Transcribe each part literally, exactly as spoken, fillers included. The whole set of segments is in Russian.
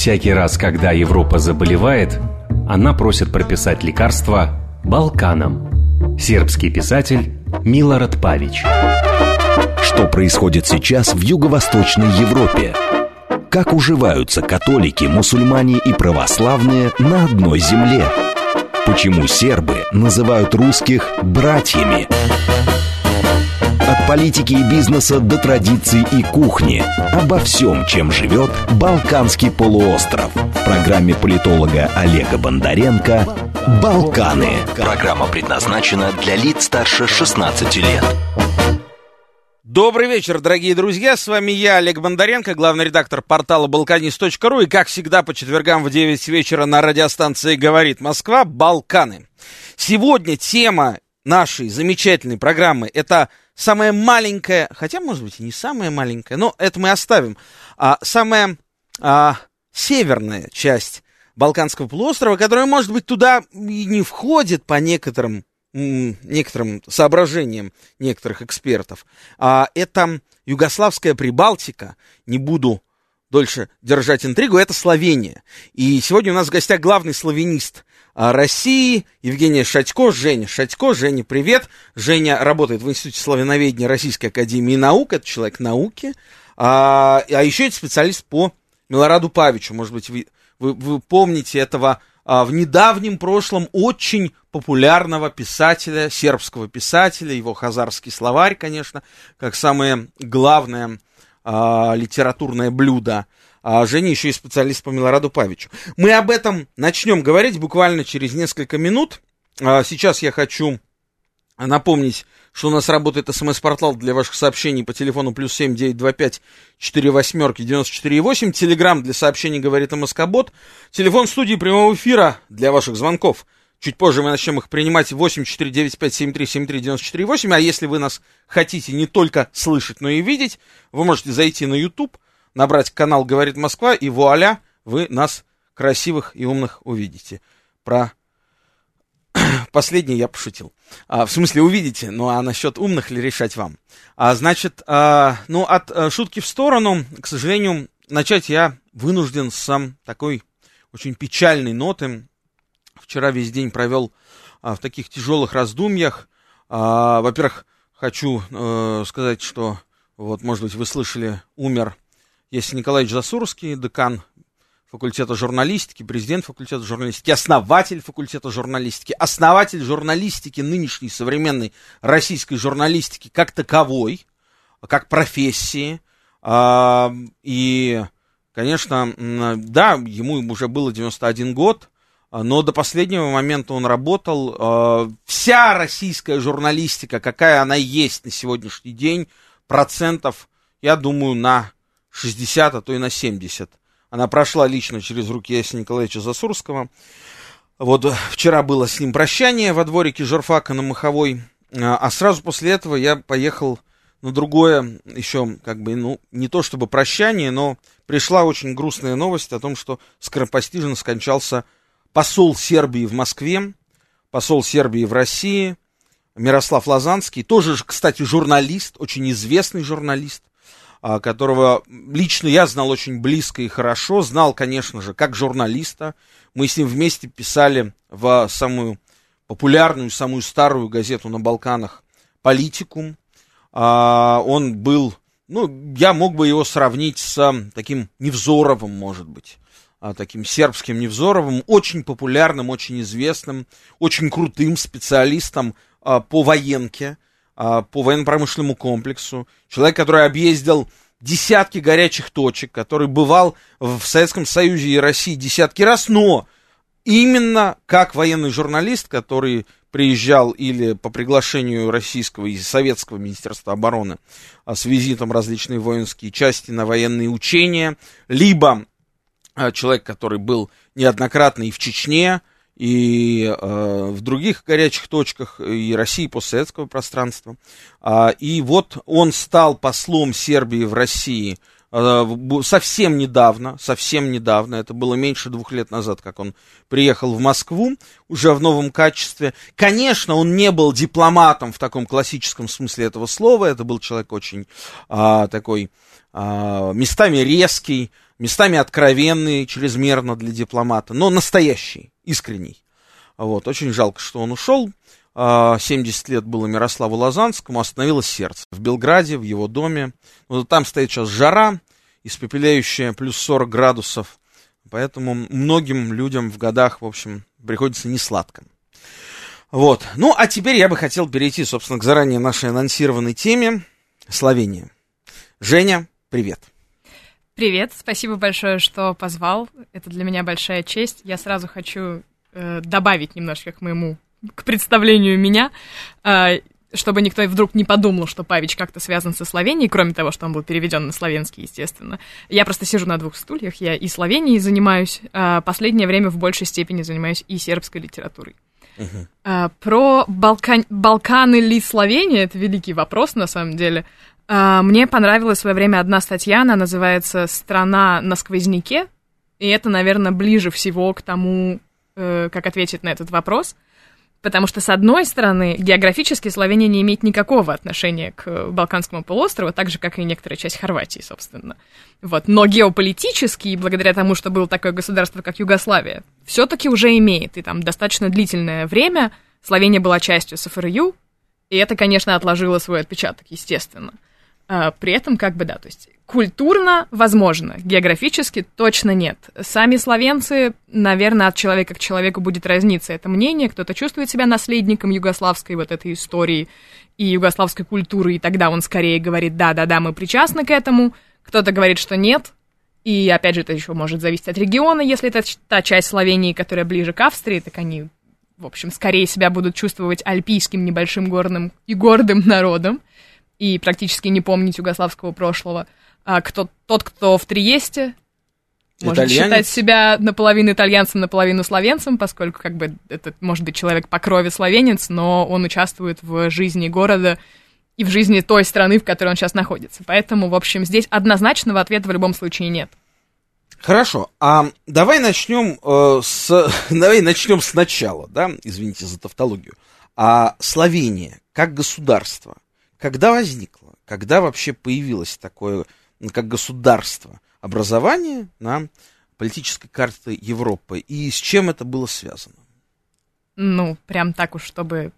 Всякий раз, когда Европа заболевает, она просит прописать лекарства Балканам. Сербский писатель Милорад Павич. Что происходит сейчас в Юго-Восточной Европе? Как уживаются католики, мусульмане и православные на одной земле? Почему сербы называют русских «братьями»? От политики и бизнеса до традиций и кухни. Обо всем, чем живет Балканский полуостров. В программе политолога Олега Бондаренко «Балканы». Программа предназначена для лиц старше шестнадцати лет. Добрый вечер, дорогие друзья, с вами я, Олег Бондаренко, главный редактор портала Балканист точка ру, и как всегда по четвергам в девять вечера на радиостанции «Говорит Москва» «Балканы». Сегодня тема нашей замечательной программы — это самая маленькая, хотя, может быть, и не самая маленькая, но это мы оставим, а, самая а, северная часть Балканского полуострова, которая, может быть, туда и не входит по некоторым некоторым соображениям некоторых экспертов. А это Югославская Прибалтика. Не буду дольше держать интригу. Это Словения. И сегодня у нас в гостях главный словенист России Евгения Шатько. Женя Шатько. Женя, привет. Женя работает в Институте славяноведения Российской Академии Наук. Это человек науки. А, а еще это специалист по Милораду Павичу. Может быть, вы, вы, вы помните этого в недавнем прошлом очень популярного писателя, сербского писателя, его «Хазарский словарь», конечно, как самое главное а, литературное блюдо. А Женя еще и специалист по Милораду Павичу. Мы об этом начнем говорить буквально через несколько минут. А сейчас я хочу напомнить, что у нас работает смс-портал для ваших сообщений по телефону плюс семь девятьсот двадцать пять сорок восемь девяносто четыре восемь. Телеграм для сообщений «Говорит МСК-бот». Телефон студии прямого эфира для ваших звонков. Чуть позже мы начнем их принимать. восемь четыре девять пять семь три семь три девять четыре восемь. А если вы нас хотите не только слышать, но и видеть, вы можете зайти на YouTube, набрать канал «Говорит Москва», и вуаля, вы нас красивых и умных увидите. Про последнее я пошутил. А, в смысле, увидите, ну а насчет умных ли решать вам. А, значит, а, ну от а, шутки в сторону, к сожалению, начать я вынужден с такой очень печальной ноты. Вчера весь день провел а, в таких тяжелых раздумьях. А, во-первых, хочу а, сказать, что, вот, может быть, вы слышали, умер Ясен Николаевич Засурский, декан факультета журналистики, президент факультета журналистики, основатель факультета журналистики, основатель журналистики нынешней современной российской журналистики как таковой, как профессии. И, конечно, да, ему уже было девяносто один год, но до последнего момента он работал. Вся российская журналистика, какая она есть на сегодняшний день, процентов, я думаю, на шестьдесят, а то и на семьдесят. Она прошла лично через руки Ясена Николаевича Засурского. Вот вчера было с ним прощание во дворике журфака на Маховой. А сразу после этого я поехал на другое, еще как бы, ну, не то чтобы прощание, но пришла очень грустная новость о том, что скоропостижно скончался посол Сербии в Москве, посол Сербии в России, Мирослав Лазанский. Тоже, кстати, журналист, очень известный журналист, которого лично я знал очень близко и хорошо. Знал, конечно же, как журналиста. Мы с ним вместе писали в самую популярную, самую старую газету на Балканах «Политикум». Он был, ну, я мог бы его сравнить с таким Невзоровым, может быть, таким сербским Невзоровым, очень популярным, очень известным, очень крутым специалистом по военке, по военно-промышленному комплексу. Человек, который объездил десятки горячих точек, который бывал в Советском Союзе и России десятки раз, но именно как военный журналист, который приезжал или по приглашению российского и советского министерства обороны с визитом различные воинские части на военные учения, либо человек, который был неоднократно и в Чечне, и э, в других горячих точках и России, и постсоветского пространства. А, и вот он стал послом Сербии в России э, совсем недавно, совсем недавно, это было меньше двух лет назад, как он приехал в Москву, уже в новом качестве. Конечно, он не был дипломатом в таком классическом смысле этого слова, это был человек очень э, такой э, местами резкий, местами откровенный, чрезмерно для дипломата, но настоящий, искренний. Вот, очень жалко, что он ушел. семьдесят лет было Мирославу Лазанскому, остановилось сердце. В Белграде, в его доме. Вот там стоит сейчас жара, испепеляющая плюс сорок градусов. Поэтому многим людям в годах, в общем, приходится несладко. Вот. Ну, а теперь я бы хотел перейти, собственно, к заранее нашей анонсированной теме Словения. Женя, привет. Привет, спасибо большое, что позвал. Это для меня большая честь. Я сразу хочу э, добавить немножко к моему, к представлению меня, э, чтобы никто вдруг не подумал, что Павич как-то связан со Словенией, кроме того, что он был переведен на словенский, естественно. Я просто сижу на двух стульях, я и Словенией занимаюсь, а последнее время в большей степени занимаюсь и сербской литературой. Uh-huh. А, про Балкан... Балканы ли Словения, это великий вопрос на самом деле. а, Мне понравилась в свое время одна статья, она называется «Страна на сквозняке». И это, наверное, ближе всего к тому, э, как ответить на этот вопрос. Потому что, с одной стороны, географически Словения не имеет никакого отношения к Балканскому полуострову, так же, как и некоторая часть Хорватии, собственно. Вот. Но геополитически, благодаря тому, что было такое государство, как Югославия, все-таки уже имеет, и там достаточно длительное время Словения была частью СФРЮ, и это, конечно, отложило свой отпечаток, естественно. А при этом, как бы, да, то есть культурно возможно, географически точно нет. Сами словенцы, наверное, от человека к человеку будет разниться это мнение. Кто-то чувствует себя наследником югославской вот этой истории и югославской культуры, и тогда он скорее говорит, да-да-да, мы причастны к этому. Кто-то говорит, что нет. И, опять же, это еще может зависеть от региона. Если это та часть Словении, которая ближе к Австрии, так они, в общем, скорее себя будут чувствовать альпийским небольшим горным и гордым народом и практически не помнить югославского прошлого. А кто, тот, кто в Триесте, может итальянец. Считать себя наполовину итальянцем, наполовину словенцем, поскольку, как бы, это может быть человек по крови словенец, но он участвует в жизни города и в жизни той страны, в которой он сейчас находится. Поэтому, в общем, здесь однозначного ответа в любом случае нет. Хорошо, а давай начнем э, с давай начнем сначала, да, извините за тавтологию. А Словения как государство, когда возникло, когда вообще появилось такое, как государство, образование на политической карте Европы, и с чем это было связано? Ну, прям так уж, чтобы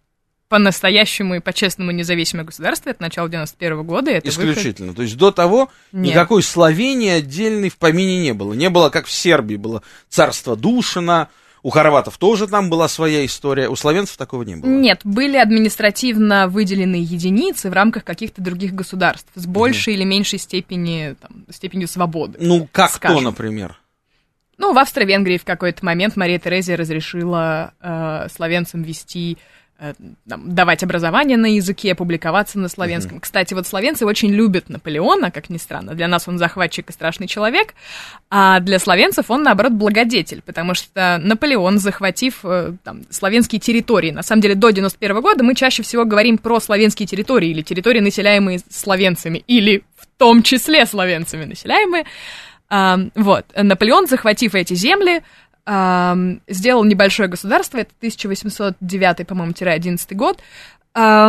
по-настоящему и по-честному независимое государство, это начало девяносто первого года. Это исключительно, выход... то есть до того Нет. никакой Словении отдельной в помине не было. Не было, как в Сербии, было царство Душина. У хорватов тоже там была своя история, у словенцев такого не было. Нет, были административно выделенные единицы в рамках каких-то других государств с большей mm-hmm. или меньшей степени, там, степенью свободы. Ну, как скажем. То, например? Ну, в Австро-Венгрии в какой-то момент Мария Терезия разрешила э, словенцам вести, э, там, давать образование на языке, публиковаться на словенском. Mm-hmm. Кстати, вот словенцы очень любят Наполеона, как ни странно. Для нас он захватчик и страшный человек, а для словенцев он, наоборот, благодетель, потому что Наполеон, захватив там, словенские территории, на самом деле до девяносто первого года мы чаще всего говорим про словенские территории или территории, населяемые словенцами, или в том числе словенцами населяемые. А, вот. Наполеон, захватив эти земли, а, сделал небольшое государство, это тысяча восемьсот девятый, по-моему, одиннадцатый год, а,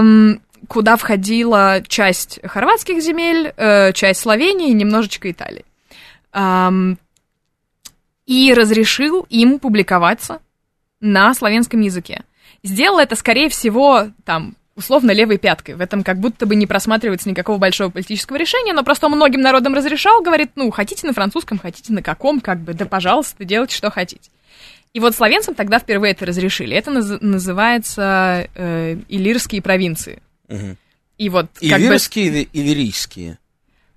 куда входила часть хорватских земель, часть Словении и немножечко Италии. И разрешил им публиковаться на словенском языке. Сделал это, скорее всего, там, условно, левой пяткой. В этом как будто бы не просматривается никакого большого политического решения, но просто многим народам разрешал, говорит, ну, хотите на французском, хотите на каком, как бы, да, пожалуйста, делайте, что хотите. И вот словенцам тогда впервые это разрешили. Это наз- называется э, Иллирские провинции. Угу. И вот, как Иллирские бы... или Иллирийские?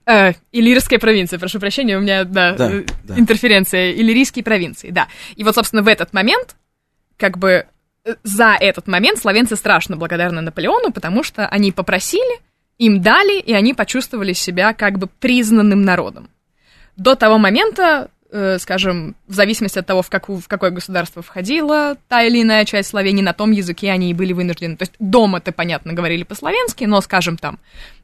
Э, Иллирская провинция, прошу прощения, у меня, да, да, э, да. Интерференция. Иллирийские провинции, да. И вот, собственно, в этот момент, как бы, э, за этот момент словенцы страшно благодарны Наполеону, потому что они попросили, им дали, и они почувствовали себя как бы признанным народом. До того момента, э, скажем, в зависимости от того, в, какую, в какое государство входила та или иная часть Словении, на том языке они и были вынуждены. То есть дома-то, понятно, говорили по-словенски, но, скажем, там,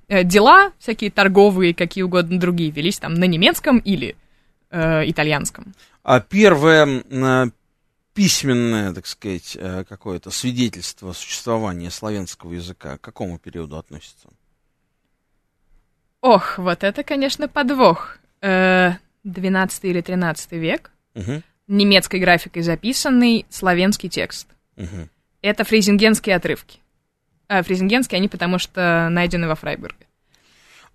дела всякие торговые, какие угодно другие, велись там на немецком или э, итальянском. А первое э, письменное, так сказать, э, какое-то свидетельство существования словенского языка к какому периоду относится? Ох, вот это, конечно, подвох. Э, двенадцатый или тринадцатый век, угу. немецкой графикой записанный славянский текст. Угу. Это фрейзингенские отрывки. А, фрейзингенские они потому что найдены во Фрайбурге.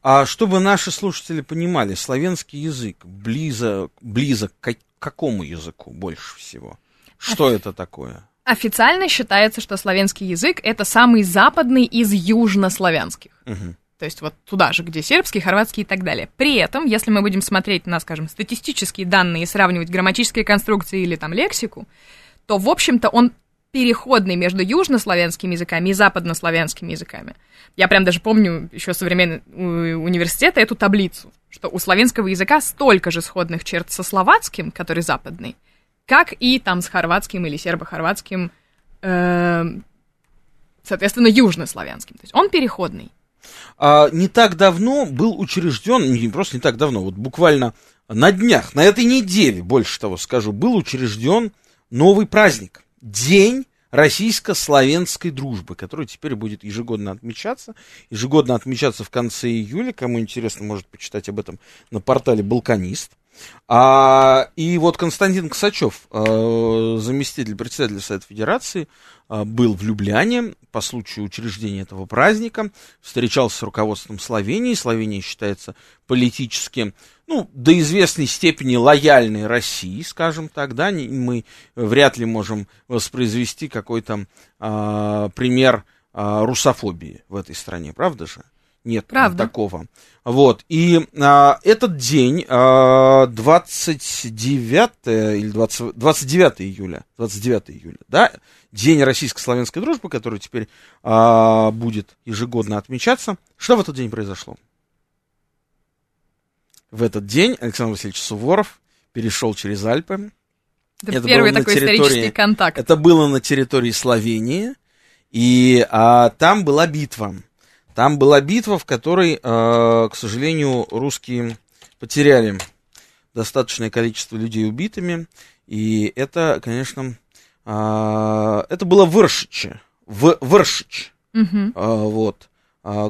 А чтобы наши слушатели понимали, славянский язык близок, близок к какому языку больше всего? Что Оф... это такое? Официально считается, что славянский язык — это самый западный из южнославянских. Угу. То есть вот туда же, где сербский, хорватский и так далее. При этом, если мы будем смотреть на, скажем, статистические данные и сравнивать грамматические конструкции или там лексику, то, в общем-то, он переходный между южнославянскими языками и западнославянскими языками. Я прям даже помню еще со времен университета эту таблицу, что у славянского языка столько же сходных черт со словацким, который западный, как и там с хорватским или сербо-хорватским, э, соответственно, южнославянским. То есть он переходный. А, не так давно был учрежден, не просто не так давно, вот буквально на днях, на этой неделе, больше того скажу, был учрежден новый праздник. День российско-славянской дружбы, который теперь будет ежегодно отмечаться. Ежегодно отмечаться в конце июля. Кому интересно, может почитать об этом на портале «Балканист». А, и вот Константин Косачев, а, заместитель председателя Совета Федерации, а, был в Любляне по случаю учреждения этого праздника, встречался с руководством Словении. Словения считается политически, ну, до известной степени лояльной России, скажем так, да, мы вряд ли можем воспроизвести какой-то а, пример а, русофобии в этой стране, правда же? Нет, правда. Такого. Вот. И а, этот день, а, двадцать девятое или двадцать, двадцать девятое июля, двадцать девятое июля, да, День российско-славянской дружбы, который теперь а, будет ежегодно отмечаться. Что в этот день произошло? В этот день Александр Васильевич Суворов перешел через Альпы. Это, это первый такой исторический контакт. Это было на территории Словении, и а, там была битва. Там была битва, в которой, к сожалению, русские потеряли достаточное количество людей убитыми. И это, конечно, это было в Вршиче, в Вршич, угу. вот,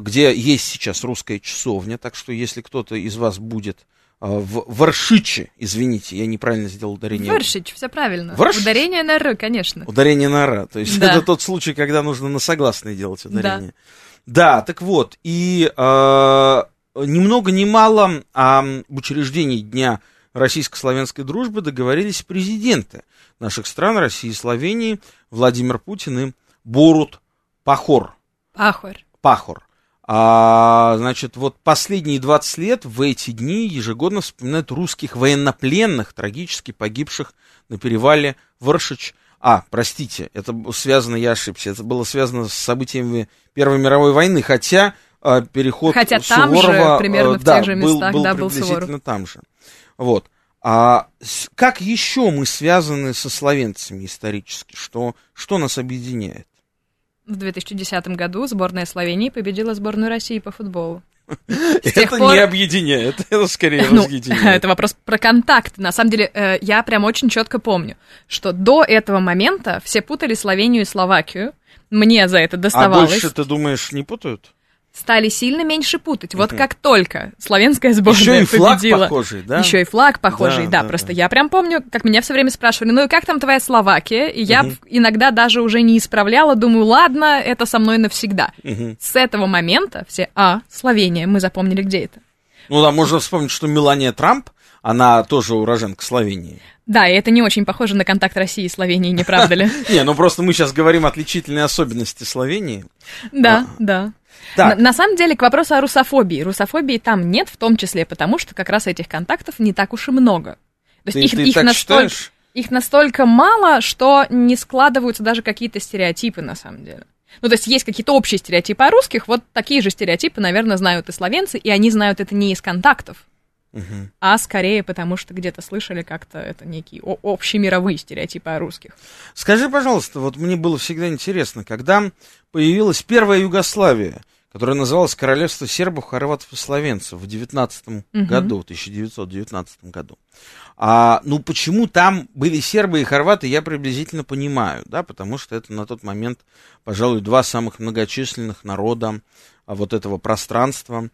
где есть сейчас русская часовня. Так что, если кто-то из вас будет в Вршиче, извините, я неправильно сделал ударение. Вршич, все правильно. Вршич? Ударение на «р», конечно. Ударение на «р». То есть да. Это тот случай, когда нужно на согласные делать ударение. Да. Да, так вот, и э, ни много ни мало об учреждении Дня российско-славянской дружбы договорились президенты наших стран, России и Словении, Владимир Путин и Борут Пахор. Пахор. Пахор. А, значит, вот последние двадцать лет в эти дни ежегодно вспоминают русских военнопленных, трагически погибших на перевале Вршич. А, простите, это связано, я ошибся, это было связано с событиями Первой мировой войны, хотя э, переход хотя там Суворова же, примерно э, в да, тех же местах, был, был да, приблизительно был там же. Вот. А с, как еще мы связаны со словенцами исторически? Что, что нас объединяет? В две тысячи десятом году сборная Словении победила сборную России по футболу. Это пор... не объединяет, это скорее ну, разъединяет. Это вопрос про контакт. На самом деле, я прям очень четко помню, что до этого момента все путали Словению и Словакию. Мне за это доставалось. А больше, ты думаешь, не путают? Стали сильно меньше путать. Вот как только славянская сборная победила. Еще и флаг победила. Похожий, да? Еще и флаг похожий, да. да, да просто да. Я прям помню, как меня все время спрашивали, ну и как там твоя Словакия? И я угу. иногда даже уже не исправляла, думаю, ладно, это со мной навсегда. Угу. С этого момента все, а, Словения, мы запомнили, где это. Ну да, можно вспомнить, что Мелания Трамп, она тоже уроженка Словении. Да, и это не очень похоже на контакт России и Словении, не правда ли? Не, ну просто мы сейчас говорим отличительные особенности Словении. Да, да. На, на самом деле, к вопросу о русофобии. Русофобии там нет, в том числе потому, что как раз этих контактов не так уж и много. То есть ты, их, ты их, настолько, их настолько мало, что не складываются даже какие-то стереотипы, на самом деле. Ну, то есть есть какие-то общие стереотипы о русских, вот такие же стереотипы, наверное, знают и словенцы, и они знают это не из контактов, угу. а скорее потому, что где-то слышали как-то это некие общемировые стереотипы о русских. Скажи, пожалуйста, вот мне было всегда интересно, когда появилась первая Югославия, которая называлась Королевство сербов, хорватов и словенцев в девятнадцатом угу. году, в тысяча девятьсот девятнадцатом году. А, ну, почему там были сербы и хорваты, я приблизительно понимаю, да, потому что это на тот момент, пожалуй, два самых многочисленных народа вот этого пространства,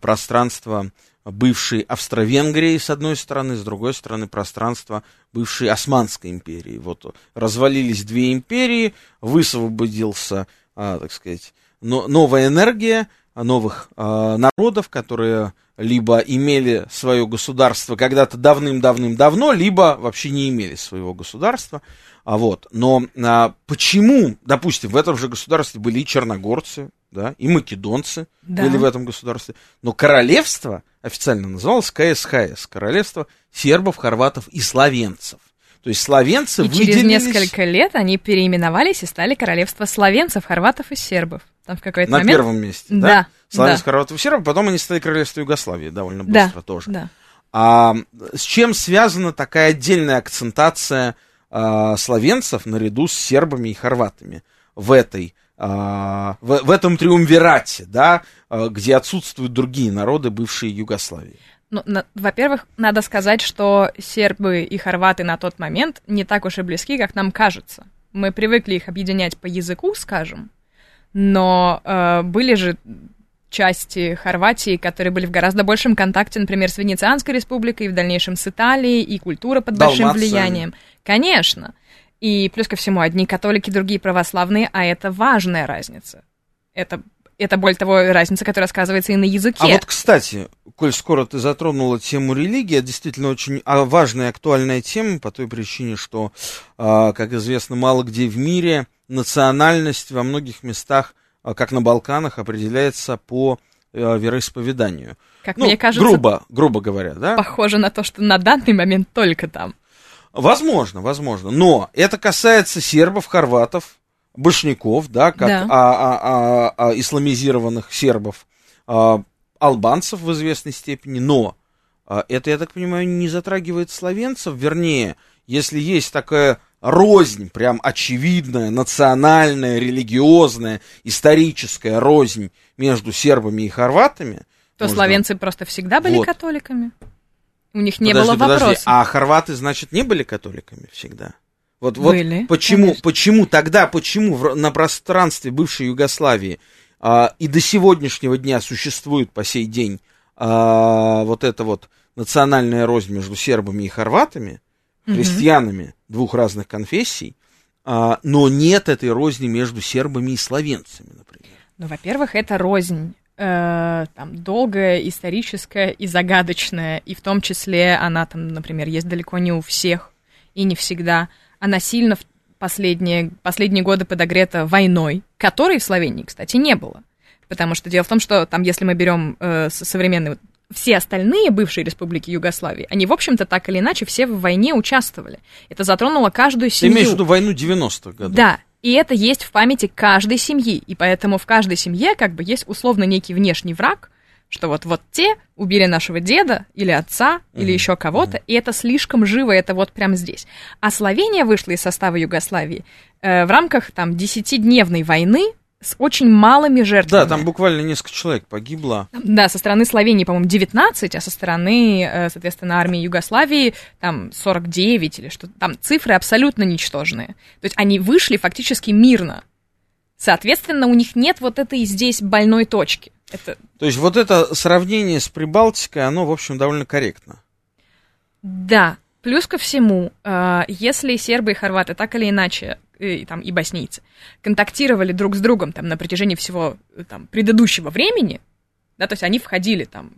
пространства бывшей Австро-Венгрии, с одной стороны, с другой стороны, пространство бывшей Османской империи. Вот развалились две империи, высвободился, а, так сказать, но, новая энергия новых а, народов, которые либо имели свое государство когда-то давным-давным-давно, либо вообще не имели своего государства. А вот. Но а, почему, допустим, в этом же государстве были и черногорцы, да, и македонцы, да, были в этом государстве, но королевство официально называлось ка эс ха эс, королевство сербов, хорватов и словенцев. То есть словенцы и выделились... через несколько лет они переименовались и стали королевство словенцев, хорватов и сербов. Там в какой-то на момент... первом месте, да? Да. Славянских, да, хорватов и сербов, потом они стали королевством Югославии довольно быстро, да, тоже. Да. А с чем связана такая отдельная акцентация а, словенцев наряду с сербами и хорватами в, этой, а, в, в этом триумвирате, да, а, где отсутствуют другие народы, бывшие Югославии? Ну, на, во-первых, надо сказать, что сербы и хорваты на тот момент не так уж и близки, как нам кажется. Мы привыкли их объединять по языку, скажем, но э, были же части Хорватии, которые были в гораздо большем контакте, например, с Венецианской республикой, и в дальнейшем с Италией, и культура под Далмация. Большим влиянием. Конечно. И плюс ко всему, одни католики, другие православные, а это важная разница. Это, это более того, разница, которая сказывается и на языке. А вот, кстати, коль скоро ты затронула тему религии, это действительно очень важная и актуальная тема по той причине, что, как известно, мало где в мире национальность во многих местах, как на Балканах, определяется по э, вероисповеданию. Как, ну, мне кажется, грубо, грубо говоря, да? Похоже на то, что на данный момент только там. Возможно, возможно. Но это касается сербов, хорватов, бошняков, да, как да. А, а, а, а, исламизированных сербов, а, албанцев в известной степени. Но а, это, я так понимаю, не затрагивает словенцев. Вернее, если есть такая... рознь, прям очевидная, национальная, религиозная, историческая рознь между сербами и хорватами. То можно... словенцы просто всегда были вот. католиками. У них не подожди, было вопросов. Подожди. А хорваты, значит, не были католиками всегда? Вот, были, вот почему, почему тогда, почему в, на пространстве бывшей Югославии а, и до сегодняшнего дня существует по сей день а, вот эта вот национальная рознь между сербами и хорватами, христианами двух разных конфессий, а, но нет этой розни между сербами и словенцами, например. Ну, во-первых, это рознь э, там, долгая, историческая и загадочная, и в том числе она, там, например, есть далеко не у всех и не всегда. Она сильно в последние, последние годы подогрета войной, которой в Словении, кстати, не было. Потому что дело в том, что там, если мы берем э, современные... все остальные бывшие республики Югославии, они, в общем-то, так или иначе, все в войне участвовали. Это затронуло каждую семью. Ты имеешь в виду войну девяностых годов? Да, и это есть в памяти каждой семьи, и поэтому в каждой семье как бы есть условно некий внешний враг, что вот, вот те убили нашего деда или отца, mm-hmm. или еще кого-то, mm-hmm. и это слишком живо, это вот прямо здесь. А Словения вышла из состава Югославии э, в рамках там десятидневной войны, с очень малыми жертвами. Да, там буквально несколько человек погибло. Да, со стороны Словении, по-моему, девятнадцать, а со стороны, соответственно, армии Югославии там сорок девять или что-то. Там цифры абсолютно ничтожные. То есть они вышли фактически мирно. Соответственно, у них нет вот этой здесь больной точки. Это... То есть вот это сравнение с Прибалтикой, оно, в общем, довольно корректно. Да. Плюс ко всему, если сербы и хорваты так или иначе, и, там, и боснийцы, контактировали друг с другом там, на протяжении всего там, предыдущего времени, да, то есть они входили там,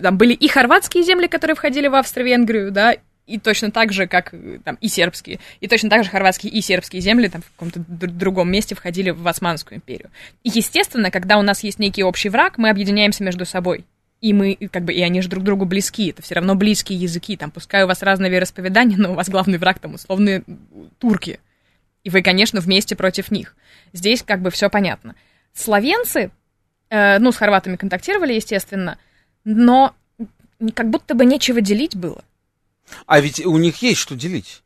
там были и хорватские земли, которые входили в Австро-Венгрию, да, и точно так же, как там, и сербские, и точно так же хорватские и сербские земли там, в каком-то д- другом месте входили в Османскую империю. И, естественно, когда у нас есть некий общий враг, мы объединяемся между собой. И мы, как бы, и они же друг другу близки, это все равно близкие языки, там, пускай у вас разное вероисповедание, но у вас главный враг, там, условные турки, и вы, конечно, вместе против них. Здесь, как бы, все понятно. Словенцы, э, ну, с хорватами контактировали, естественно, но как будто бы нечего делить было. А ведь у них есть что делить.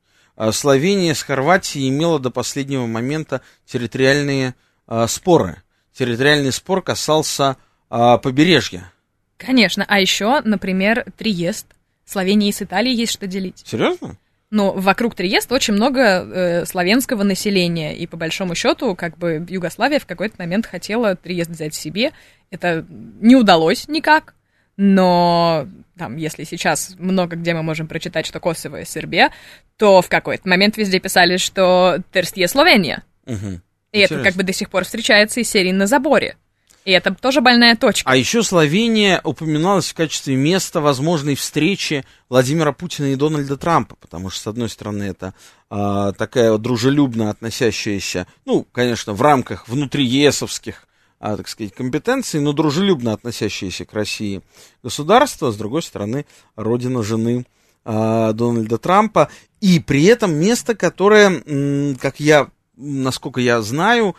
Словения с Хорватией имела до последнего момента территориальные э, споры. Территориальный спор касался э, побережья. Конечно, а еще, например, Триест. Словении с Италией есть что делить. Серьезно? Ну, вокруг Триеста очень много э, славянского населения, и по большому счету, как бы Югославия в какой-то момент хотела Триест взять себе. Это не удалось никак, но там, если сейчас много где мы можем прочитать, что Косово и Сербия, то в какой-то момент везде писали, что Триест — Словения. Угу. И Интересно. Это как бы до сих пор встречается из серии «На заборе». И это тоже больная точка. А еще Словения упоминалась в качестве места возможной встречи Владимира Путина и Дональда Трампа, потому что, с одной стороны, это э, такая вот дружелюбно относящаяся, ну, конечно, в рамках внутри ЕСовских, э, так сказать, компетенций, но дружелюбно относящаяся к России государство, с другой стороны, родина жены э, Дональда Трампа, и при этом место, которое, м, как я... насколько я знаю,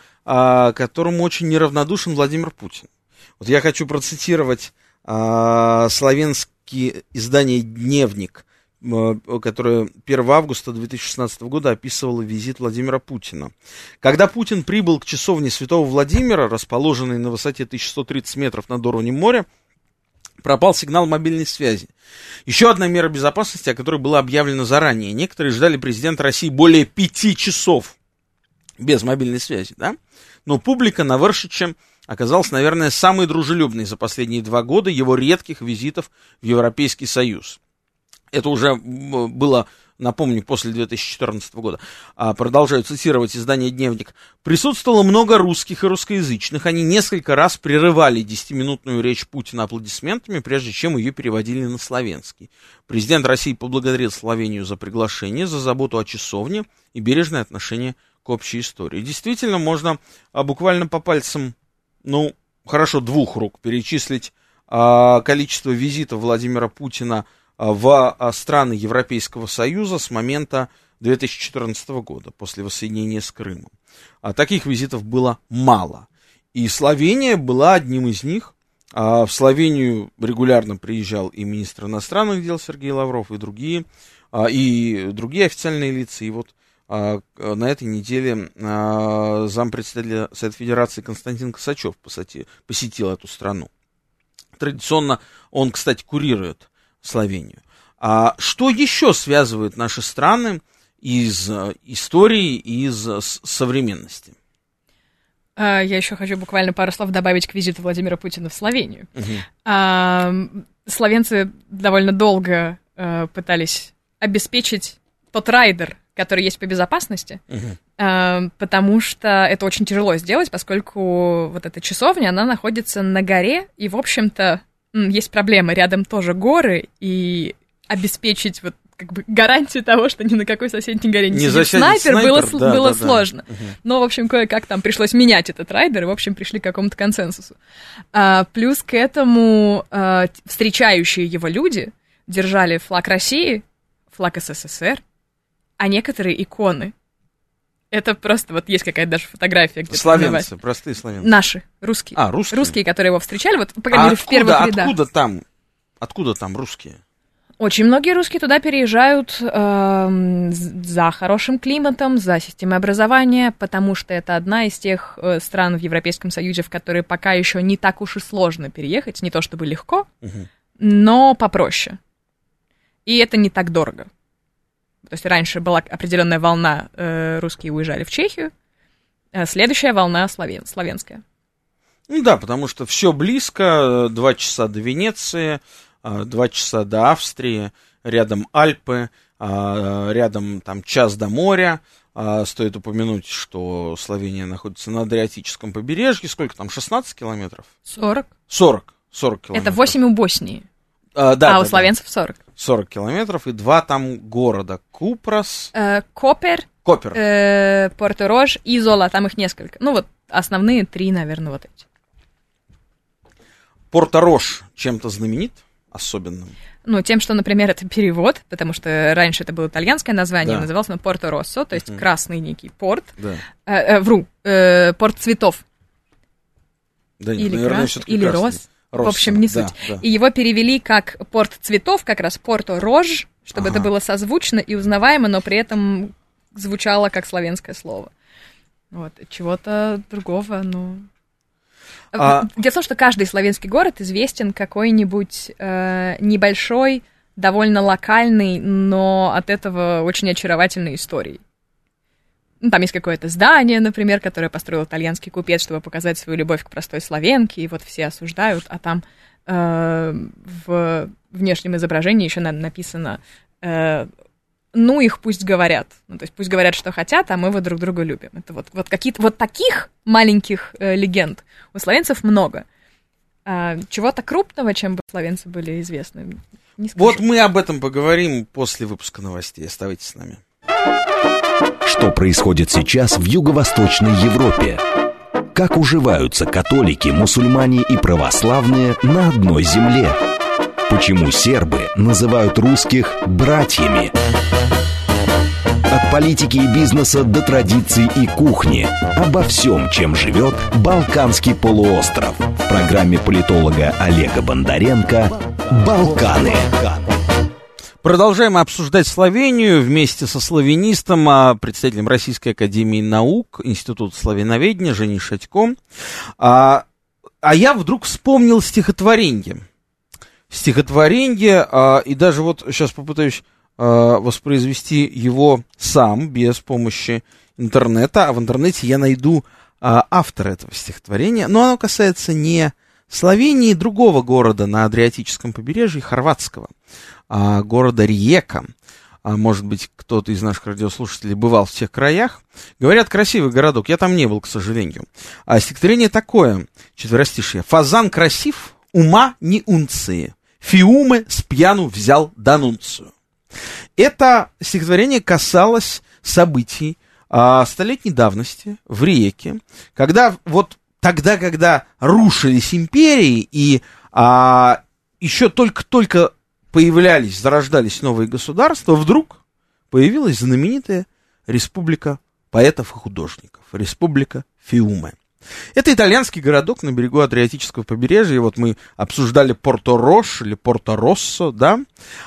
которому очень неравнодушен Владимир Путин. Вот я хочу процитировать словенские издания «Дневник», которое первого августа две тысячи шестнадцатого года описывало визит Владимира Путина. «Когда Путин прибыл к часовне Святого Владимира, расположенной на высоте тысяча сто тридцать метров над уровнем моря, пропал сигнал мобильной связи. Еще одна мера безопасности, о которой было объявлено заранее. Некоторые ждали президента России более пяти часов. Без мобильной связи, да? Но публика на Вршиче оказалась, наверное, самой дружелюбной за последние два года его редких визитов в Европейский Союз. Это уже было, напомню, после две тысячи четырнадцатого года. А, продолжаю цитировать издание «Дневник». «Присутствовало много русских и русскоязычных. Они несколько раз прерывали десятиминутную речь Путина аплодисментами, прежде чем ее переводили на словенский. Президент России поблагодарил Словению за приглашение, за заботу о часовне и бережное отношение к общей истории». Действительно, можно а, буквально по пальцам, ну, хорошо, двух рук перечислить а, количество визитов Владимира Путина а, в а, страны Европейского Союза с момента две тысячи четырнадцатого года, после воссоединения с Крымом. А, таких визитов было мало. И Словения была одним из них. А, в Словению регулярно приезжал и министр иностранных дел Сергей Лавров, и другие, а, и другие официальные лица, и вот на этой неделе зампредседателя Совета Федерации Константин Косачев посетил эту страну. Традиционно он, кстати, курирует Словению. А что еще связывает наши страны из истории и из современности? Я еще хочу буквально пару слов добавить к визиту Владимира Путина в Словению. Угу. Словенцы довольно долго пытались обеспечить тот райдер, который есть по безопасности, uh-huh. потому что это очень тяжело сделать, поскольку вот эта часовня, она находится на горе, и, в общем-то, есть проблемы. Рядом тоже горы, и обеспечить вот как бы гарантию того, что ни на какой соседней горе не, не сидит снайпер, снайпер, было, да, было да, сложно. Да, да. Uh-huh. Но, в общем, кое-как там пришлось менять этот райдер, и, в общем, пришли к какому-то консенсусу. А, плюс к этому а, встречающие его люди держали флаг России, флаг СССР, а некоторые иконы. Это просто, вот есть какая-то даже фотография, где-то словенцы, простые словенцы. Наши, русские. А, русские. Русские, которые его встречали, вот, по крайней мере, в первых рядах. Откуда там, откуда там русские? Очень многие русские туда переезжают э, за хорошим климатом, за системой образования, потому что это одна из тех э, стран в Европейском Союзе, в которые пока еще не так уж и сложно переехать, не то чтобы легко, угу. но попроще. И это не так дорого. То есть раньше была определенная волна, э, русские уезжали в Чехию, а следующая волна словен, словенская. Ну да, потому что все близко, два часа до Венеции, два часа до Австрии, рядом Альпы, рядом там час до моря. Стоит упомянуть, что Словения находится на Адриатическом побережье. Сколько там, шестнадцать километров? сорок. сорок, сорок километров. Это восемь у Боснии. А, да, а да, у словенцев сорок. сорок километров и два там города. Купрос. Э, Копер. Копер. Э, Порторож, Изола, там их несколько. Ну вот основные три, наверное, вот эти. Порторож чем-то знаменит особенным? Ну, тем, что, например, это перевод, потому что раньше это было итальянское название, да. называлось оно Порто-Россо, то есть uh-huh. красный некий порт. Да. Э, э, вру, э, порт цветов. Да нет, или наверное, крас, все-таки или красный. Рос. Рос, в общем, не да, суть. Да. И его перевели как порт цветов, как раз Порторож, чтобы ага. это было созвучно и узнаваемо, но при этом звучало как словенское слово. Вот, чего-то другого, ну... А... Дело в том, что каждый словенский город известен какой-нибудь э, небольшой, довольно локальной, но от этого очень очаровательной историей. Ну, там есть какое-то здание, например, которое построил итальянский купец, чтобы показать свою любовь к простой словенке, и вот все осуждают, а там э, в внешнем изображении еще написано э, «ну их пусть говорят». Ну, то есть пусть говорят, что хотят, а мы вот друг друга любим. Это вот, вот, какие-то, вот таких маленьких э, легенд у славянцев много. А, чего-то крупного, чем бы славянцы были известны, не скажу. Вот мы об этом поговорим после выпуска новостей. Оставайтесь с нами. Что происходит сейчас в Юго-Восточной Европе? Как уживаются католики, мусульмане и православные на одной земле? Почему сербы называют русских «братьями»? От политики и бизнеса до традиций и кухни. Обо всем, чем живет Балканский полуостров. В программе политолога Олега Бондаренко «Балканы». Продолжаем обсуждать Словению вместе со славянистом, представителем Российской академии наук, Института славяноведения Женей Шатько. А, а я вдруг вспомнил стихотворенье. Стихотворенье, а, и даже вот сейчас попытаюсь а, воспроизвести его сам, без помощи интернета. А в интернете я найду а, автора этого стихотворения. Но оно касается не Словении, другого города на Адриатическом побережье, хорватского. Города Риека. Может быть, кто-то из наших радиослушателей бывал в тех краях. Говорят, красивый городок. Я там не был, к сожалению. А стихотворение такое, четверостишье. «Фазан красив, ума не унции. Фиумы с пьяну взял д'Аннунцио». Это стихотворение касалось событий а, столетней давности в Риеке, когда вот тогда, когда рушились империи и а, еще только-только появлялись, зарождались новые государства, вдруг появилась знаменитая республика поэтов и художников, республика Фиума. Это итальянский городок на берегу Адриатического побережья, и вот мы обсуждали Порторож или Портороссо, да,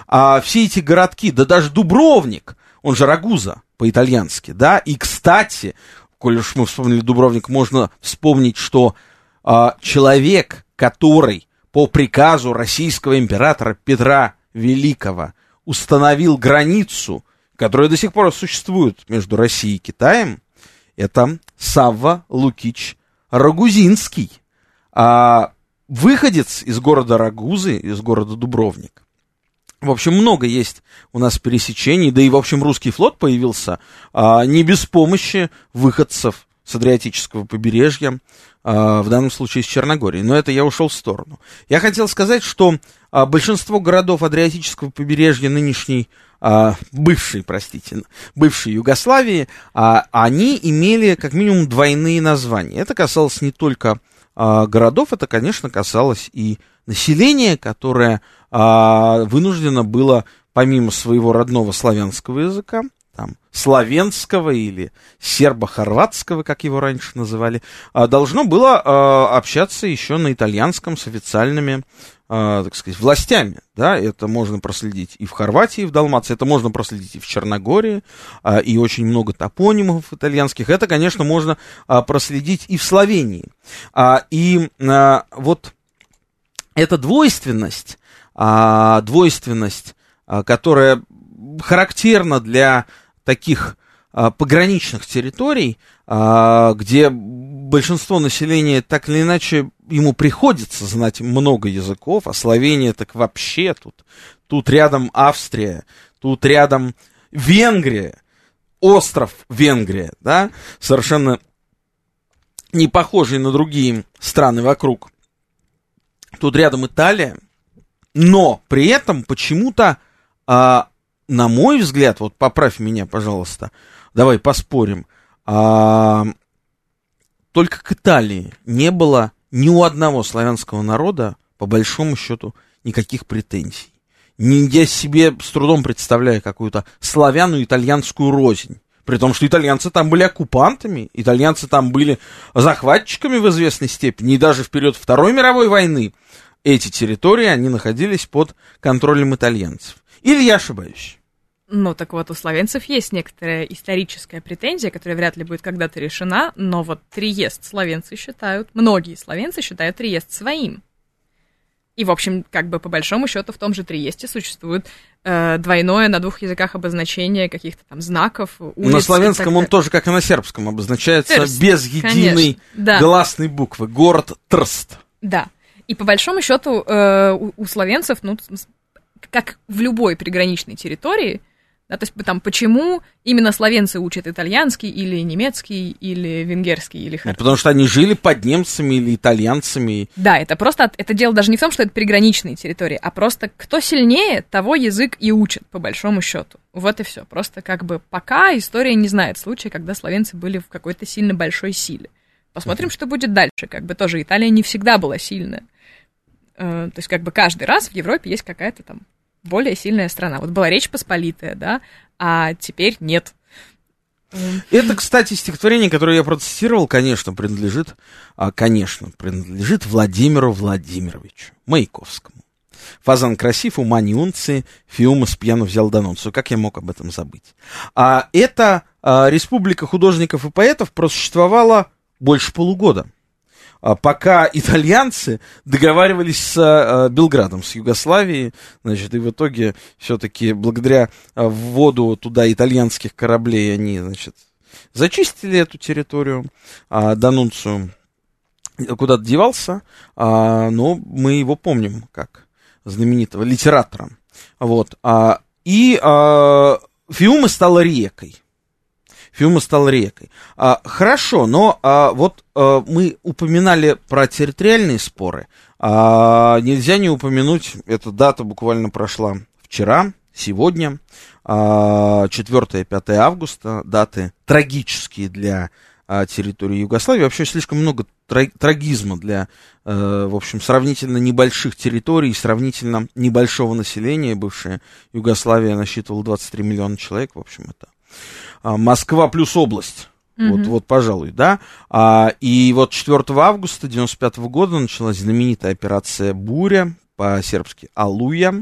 а все эти городки, да даже Дубровник, он же Рагуза по-итальянски, да, и, кстати, коль уж мы вспомнили Дубровник, можно вспомнить, что а, человек, который по приказу российского императора Петра Великого установил границу, которая до сих пор существует между Россией и Китаем, это Савва Лукич Рагузинский, а, выходец из города Рагузы, из города Дубровник. В общем, много есть у нас пересечений, да и, в общем, русский флот появился а, не без помощи выходцев с Адриатического побережья, в данном случае с Черногорией. Но это я ушел в сторону. Я хотел сказать, что большинство городов Адриатического побережья нынешней, бывшей, простите, бывшей Югославии, они имели как минимум двойные названия. Это касалось не только городов, это, конечно, касалось и населения, которое вынуждено было, помимо своего родного славянского языка, там, славянского или сербо-хорватского, как его раньше называли, должно было э, общаться еще на итальянском с официальными, э, так сказать, властями. Да? Это можно проследить и в Хорватии, и в Далмации, это можно проследить и в Черногории, э, и очень много топонимов итальянских. Это, конечно, можно э, проследить и в Словении. А, и э, вот эта двойственность, э, двойственность, э, которая характерна для таких а, пограничных территорий, а, где большинство населения так или иначе ему приходится знать много языков, а Словения так вообще тут. Тут рядом Австрия, тут рядом Венгрия, остров Венгрия, да, совершенно не похожий на другие страны вокруг. Тут рядом Италия, но при этом почему-то а, на мой взгляд, вот поправь меня, пожалуйста, давай поспорим, а, только к Италии не было ни у одного славянского народа, по большому счету, никаких претензий. Не, я себе с трудом представляю какую-то славяну итальянскую рознь, при том, что итальянцы там были оккупантами, итальянцы там были захватчиками в известной степени, и даже в период Второй мировой войны эти территории, они находились под контролем итальянцев. Или я ошибаюсь? Ну, так вот, у славянцев есть некоторая историческая претензия, которая вряд ли будет когда-то решена, но вот Триест славянцы считают, многие славянцы считают Триест своим. И, в общем, как бы по большому счету в том же Триесте существует э, двойное на двух языках обозначение каких-то там знаков, улиц. На славянском он тоже, как и на сербском, обозначается Триест, без единой, конечно, да, гласной буквы. Город Трст. Да. И по большому счету э, у, у словенцев, ну, как в любой приграничной территории, да, то есть там, почему именно словенцы учат итальянский или немецкий, или венгерский, или хорватский? Потому что они жили под немцами или итальянцами. Да, это просто, это дело даже не в том, что это приграничные территории, а просто кто сильнее, того язык и учат, по большому счету. Вот и все. Просто как бы пока история не знает случая, когда словенцы были в какой-то сильно большой силе. Посмотрим, что будет дальше. Как бы тоже Италия не всегда была сильная. Э, то есть как бы каждый раз в Европе есть какая-то там более сильная страна. Вот была Речь Посполитая, да, а теперь нет. Это, кстати, стихотворение, которое я процитировал, конечно, принадлежит, конечно, принадлежит Владимиру Владимировичу Маяковскому. Фазан красив, ума не унции, Фиума с пьяну взял Д'Аннунцио. Как я мог об этом забыть? А это а, республика художников и поэтов просуществовала больше полугода, пока итальянцы договаривались с Белградом, с Югославией, значит, и в итоге все-таки благодаря вводу туда итальянских кораблей они, значит, зачистили эту территорию, Д'Аннунцио куда-то девался, но мы его помним как знаменитого литератора, вот, и Фиума стала Риекой. Фиума стал Риекой. А, хорошо, но а, вот а, мы упоминали про территориальные споры. А, нельзя не упомянуть, эта дата буквально прошла вчера, сегодня, а, четвёртое-пятое августа, даты трагические для а, территории Югославии. Вообще слишком много трагизма для, э, в общем, сравнительно небольших территорий, сравнительно небольшого населения. Бывшая Югославия насчитывала двадцать три миллиона человек, в общем, это... Москва плюс область, mm-hmm. вот, вот, пожалуй, да, а, и вот четвёртого августа девяносто пятого года началась знаменитая операция «Буря», по-сербски «Алуя»,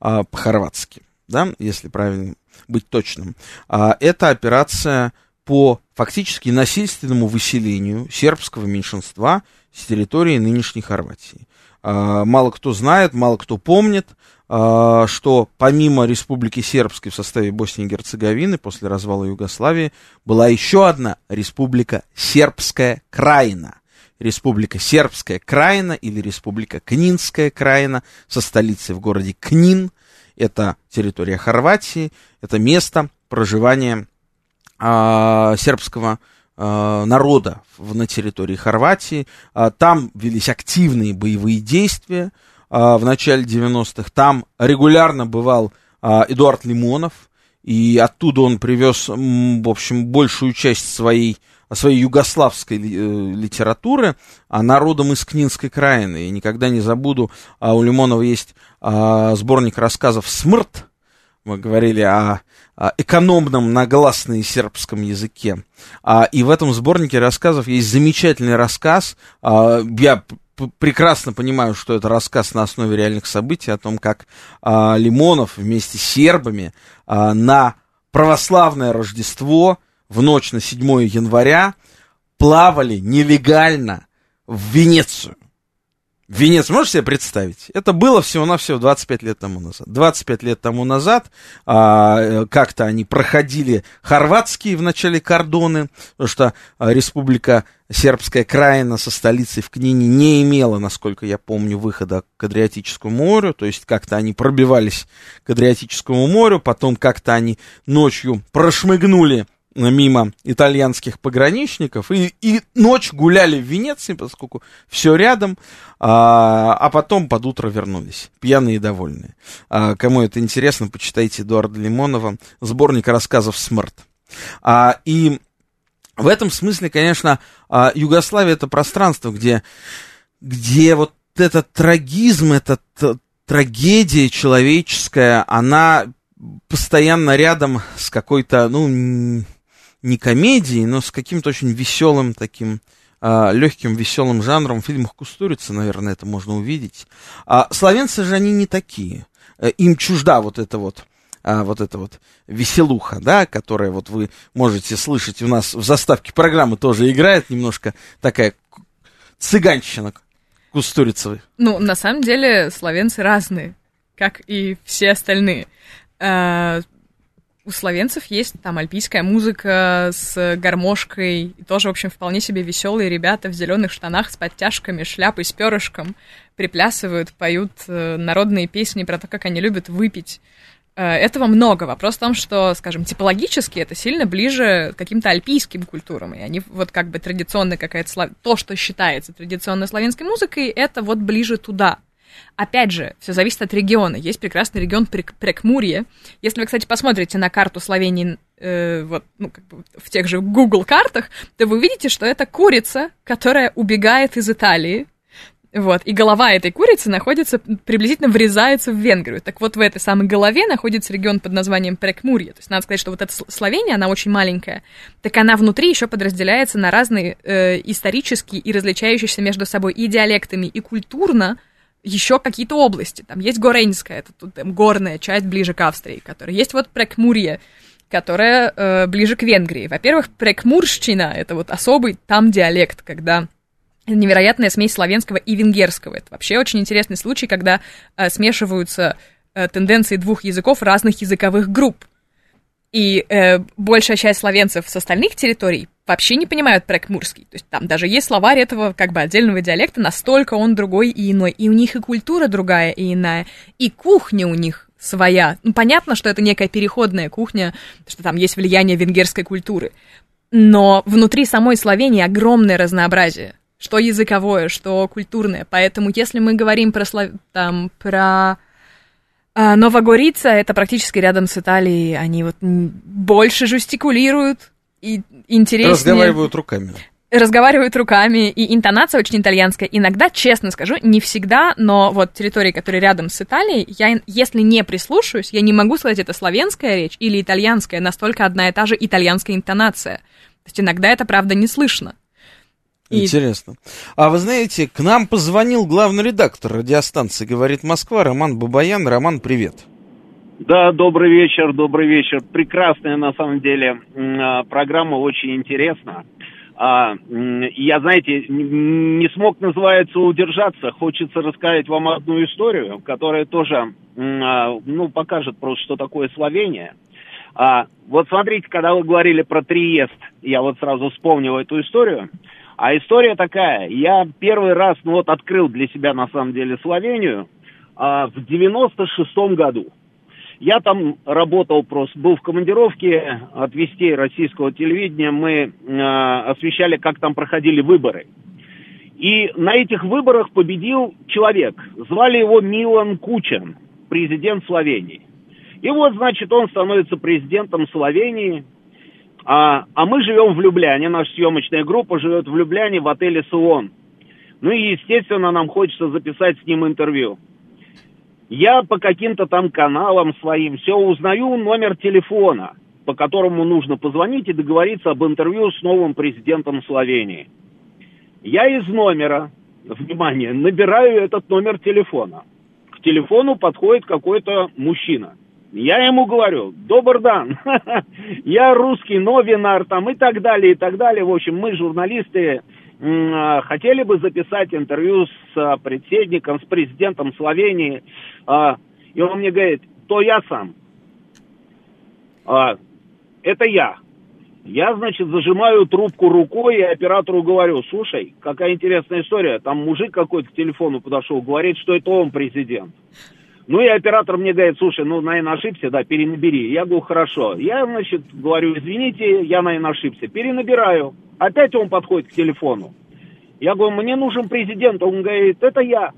а, по-хорватски, да, если правильно быть точным, а, это операция по фактически насильственному выселению сербского меньшинства с территории нынешней Хорватии. А, мало кто знает, мало кто помнит, что помимо Республики Сербской в составе Боснии и Герцеговины после развала Югославии была еще одна Республика Сербская Краина. Республика Сербская Краина или Республика Книнская Краина со столицей в городе Книн. Это территория Хорватии, это место проживания а, сербского а, народа в, на территории Хорватии. А, там велись активные боевые действия. В начале девяностых там регулярно бывал а, Эдуард Лимонов, и оттуда он привез, в общем, большую часть своей, своей югославской литературы, а народом из Книнской краины. И никогда не забуду, а, у Лимонова есть а, сборник рассказов «Смрт». Мы говорили о, о экономном нагласном сербском языке. А, и в этом сборнике рассказов есть замечательный рассказ. А, я... прекрасно понимаю, что это рассказ на основе реальных событий о том, как а, Лимонов вместе с сербами а, на православное Рождество в ночь на седьмое января плавали нелегально в Венецию. В Венецию, можете себе представить? Это было всего-навсего двадцать пять лет тому назад. двадцать пять лет тому назад а, как-то они проходили хорватские в начале кордоны, потому что а, республика Сербская Краина со столицей в Книне не имела, насколько я помню, выхода к Адриатическому морю, то есть как-то они пробивались к Адриатическому морю, потом как-то они ночью прошмыгнули мимо итальянских пограничников, и, и ночь гуляли в Венеции, поскольку все рядом, а, а потом под утро вернулись, пьяные и довольные. А, кому это интересно, почитайте Эдуарда Лимонова, сборник рассказов «Смрт». А, и в этом смысле, конечно, а, Югославия — это пространство, где, где вот этот трагизм, эта трагедия человеческая, она постоянно рядом с какой-то, ну, не комедии, но с каким-то очень веселым таким, а, легким веселым жанром. В фильмах Кустурицы, наверное, это можно увидеть. А словенцы же они не такие. Им чужда вот эта вот, а, вот эта вот веселуха, да, которая вот вы можете слышать у нас в заставке программы, тоже играет немножко такая цыганщина кустурицевой. Ну, на самом деле, словенцы разные, как и все остальные. у словенцев есть там альпийская музыка с гармошкой. И тоже, в общем, вполне себе веселые ребята в зеленых штанах с подтяжками, шляпой с перышком приплясывают, поют народные песни про то, как они любят выпить. Этого много. Вопрос в том, что, скажем, типологически это сильно ближе к каким-то альпийским культурам. И они вот как бы традиционно какая-то... Слав... То, что считается традиционной славянской музыкой, это вот ближе туда. Опять же, все зависит от региона. Есть прекрасный регион Прек- Прекмурье. Если вы, кстати, посмотрите на карту Словении э, вот, ну, как бы в тех же Google картах, то вы увидите, что это курица, которая убегает из Италии. Вот, и голова этой курицы находится, приблизительно врезается в Венгрию. Так вот, в этой самой голове находится регион под названием Прекмурье. То есть надо сказать, что вот эта Словения, она очень маленькая, так она внутри еще подразделяется на разные э, исторические и различающиеся между собой и диалектами, и культурно еще какие-то области. Там есть Гореньская, это тут, там, горная часть ближе к Австрии, которая есть вот Прекмурье, которая э, ближе к Венгрии. Во-первых, прекмурщина — это вот особый там диалект, когда... невероятная смесь славянского и венгерского. Это вообще очень интересный случай, когда э, смешиваются э, тенденции двух языков разных языковых групп. И э, большая часть славянцев с остальных территорий вообще не понимают прекмурский. То есть там даже есть словарь этого как бы отдельного диалекта, настолько он другой и иной. И у них и культура другая и иная, и кухня у них своя. Ну, понятно, что это некая переходная кухня, что там есть влияние венгерской культуры. Но внутри самой Словении огромное разнообразие. Что языковое, что культурное. Поэтому, если мы говорим про, там, про э, Новогорица, это практически рядом с Италией. Они вот больше жестикулируют и интереснее. Разговаривают руками. Разговаривают руками, и интонация очень итальянская. Иногда, честно скажу, не всегда, но вот территории, которые рядом с Италией, я, если не прислушаюсь, я не могу сказать, это славянская речь или итальянская, настолько одна и та же итальянская интонация. То есть иногда это, правда, не слышно. Интересно. А вы знаете, к нам позвонил главный редактор радиостанции «Говорит Москва» Роман Бабаян. Роман, привет. Да, добрый вечер, добрый вечер. Прекрасная, на самом деле, программа, очень интересна. Я, знаете, не смог, называется, удержаться. Хочется рассказать вам одну историю, которая тоже, ну, покажет просто, что такое Словения. Вот смотрите, когда вы говорили про Триест, я вот сразу вспомнил эту историю. А история такая. Я первый раз, ну вот, открыл для себя, на самом деле, Словению а, в девяносто шестом году. Я там работал просто, был в командировке от вестей российского телевидения. Мы а, освещали, как там проходили выборы. И на этих выборах победил человек. Звали его Милан Кучан, президент Словении. И вот, значит, он становится президентом Словении. А, а мы живем в Любляне, наша съемочная группа живет в Любляне в отеле «Суон». Ну и, естественно, нам хочется записать с ним интервью. Я по каким-то там каналам своим все узнаю номер телефона, по которому нужно позвонить и договориться об интервью с новым президентом Словении. Я из номера, внимание, набираю этот номер телефона. К телефону подходит какой-то мужчина. Я ему говорю: «Добр дан, я русский новинар», там, и так далее, и так далее. В общем, мы, журналисты, м- хотели бы записать интервью с а, председником, с президентом Словении. А, и он мне говорит: «То я сам». А, это я. Я, значит, зажимаю трубку рукой и оператору говорю: «Слушай, какая интересная история. Там мужик какой-то к телефону подошел, говорит, что это он президент». Ну и оператор мне говорит: «Слушай, ну, наверное, ошибся, да, перенабери». Я говорю: «Хорошо». Я, значит, говорю: «Извините, я, наверное, ошибся». Перенабираю. Опять он подходит к телефону. Я говорю: «Мне нужен президент». Он говорит: «Это я».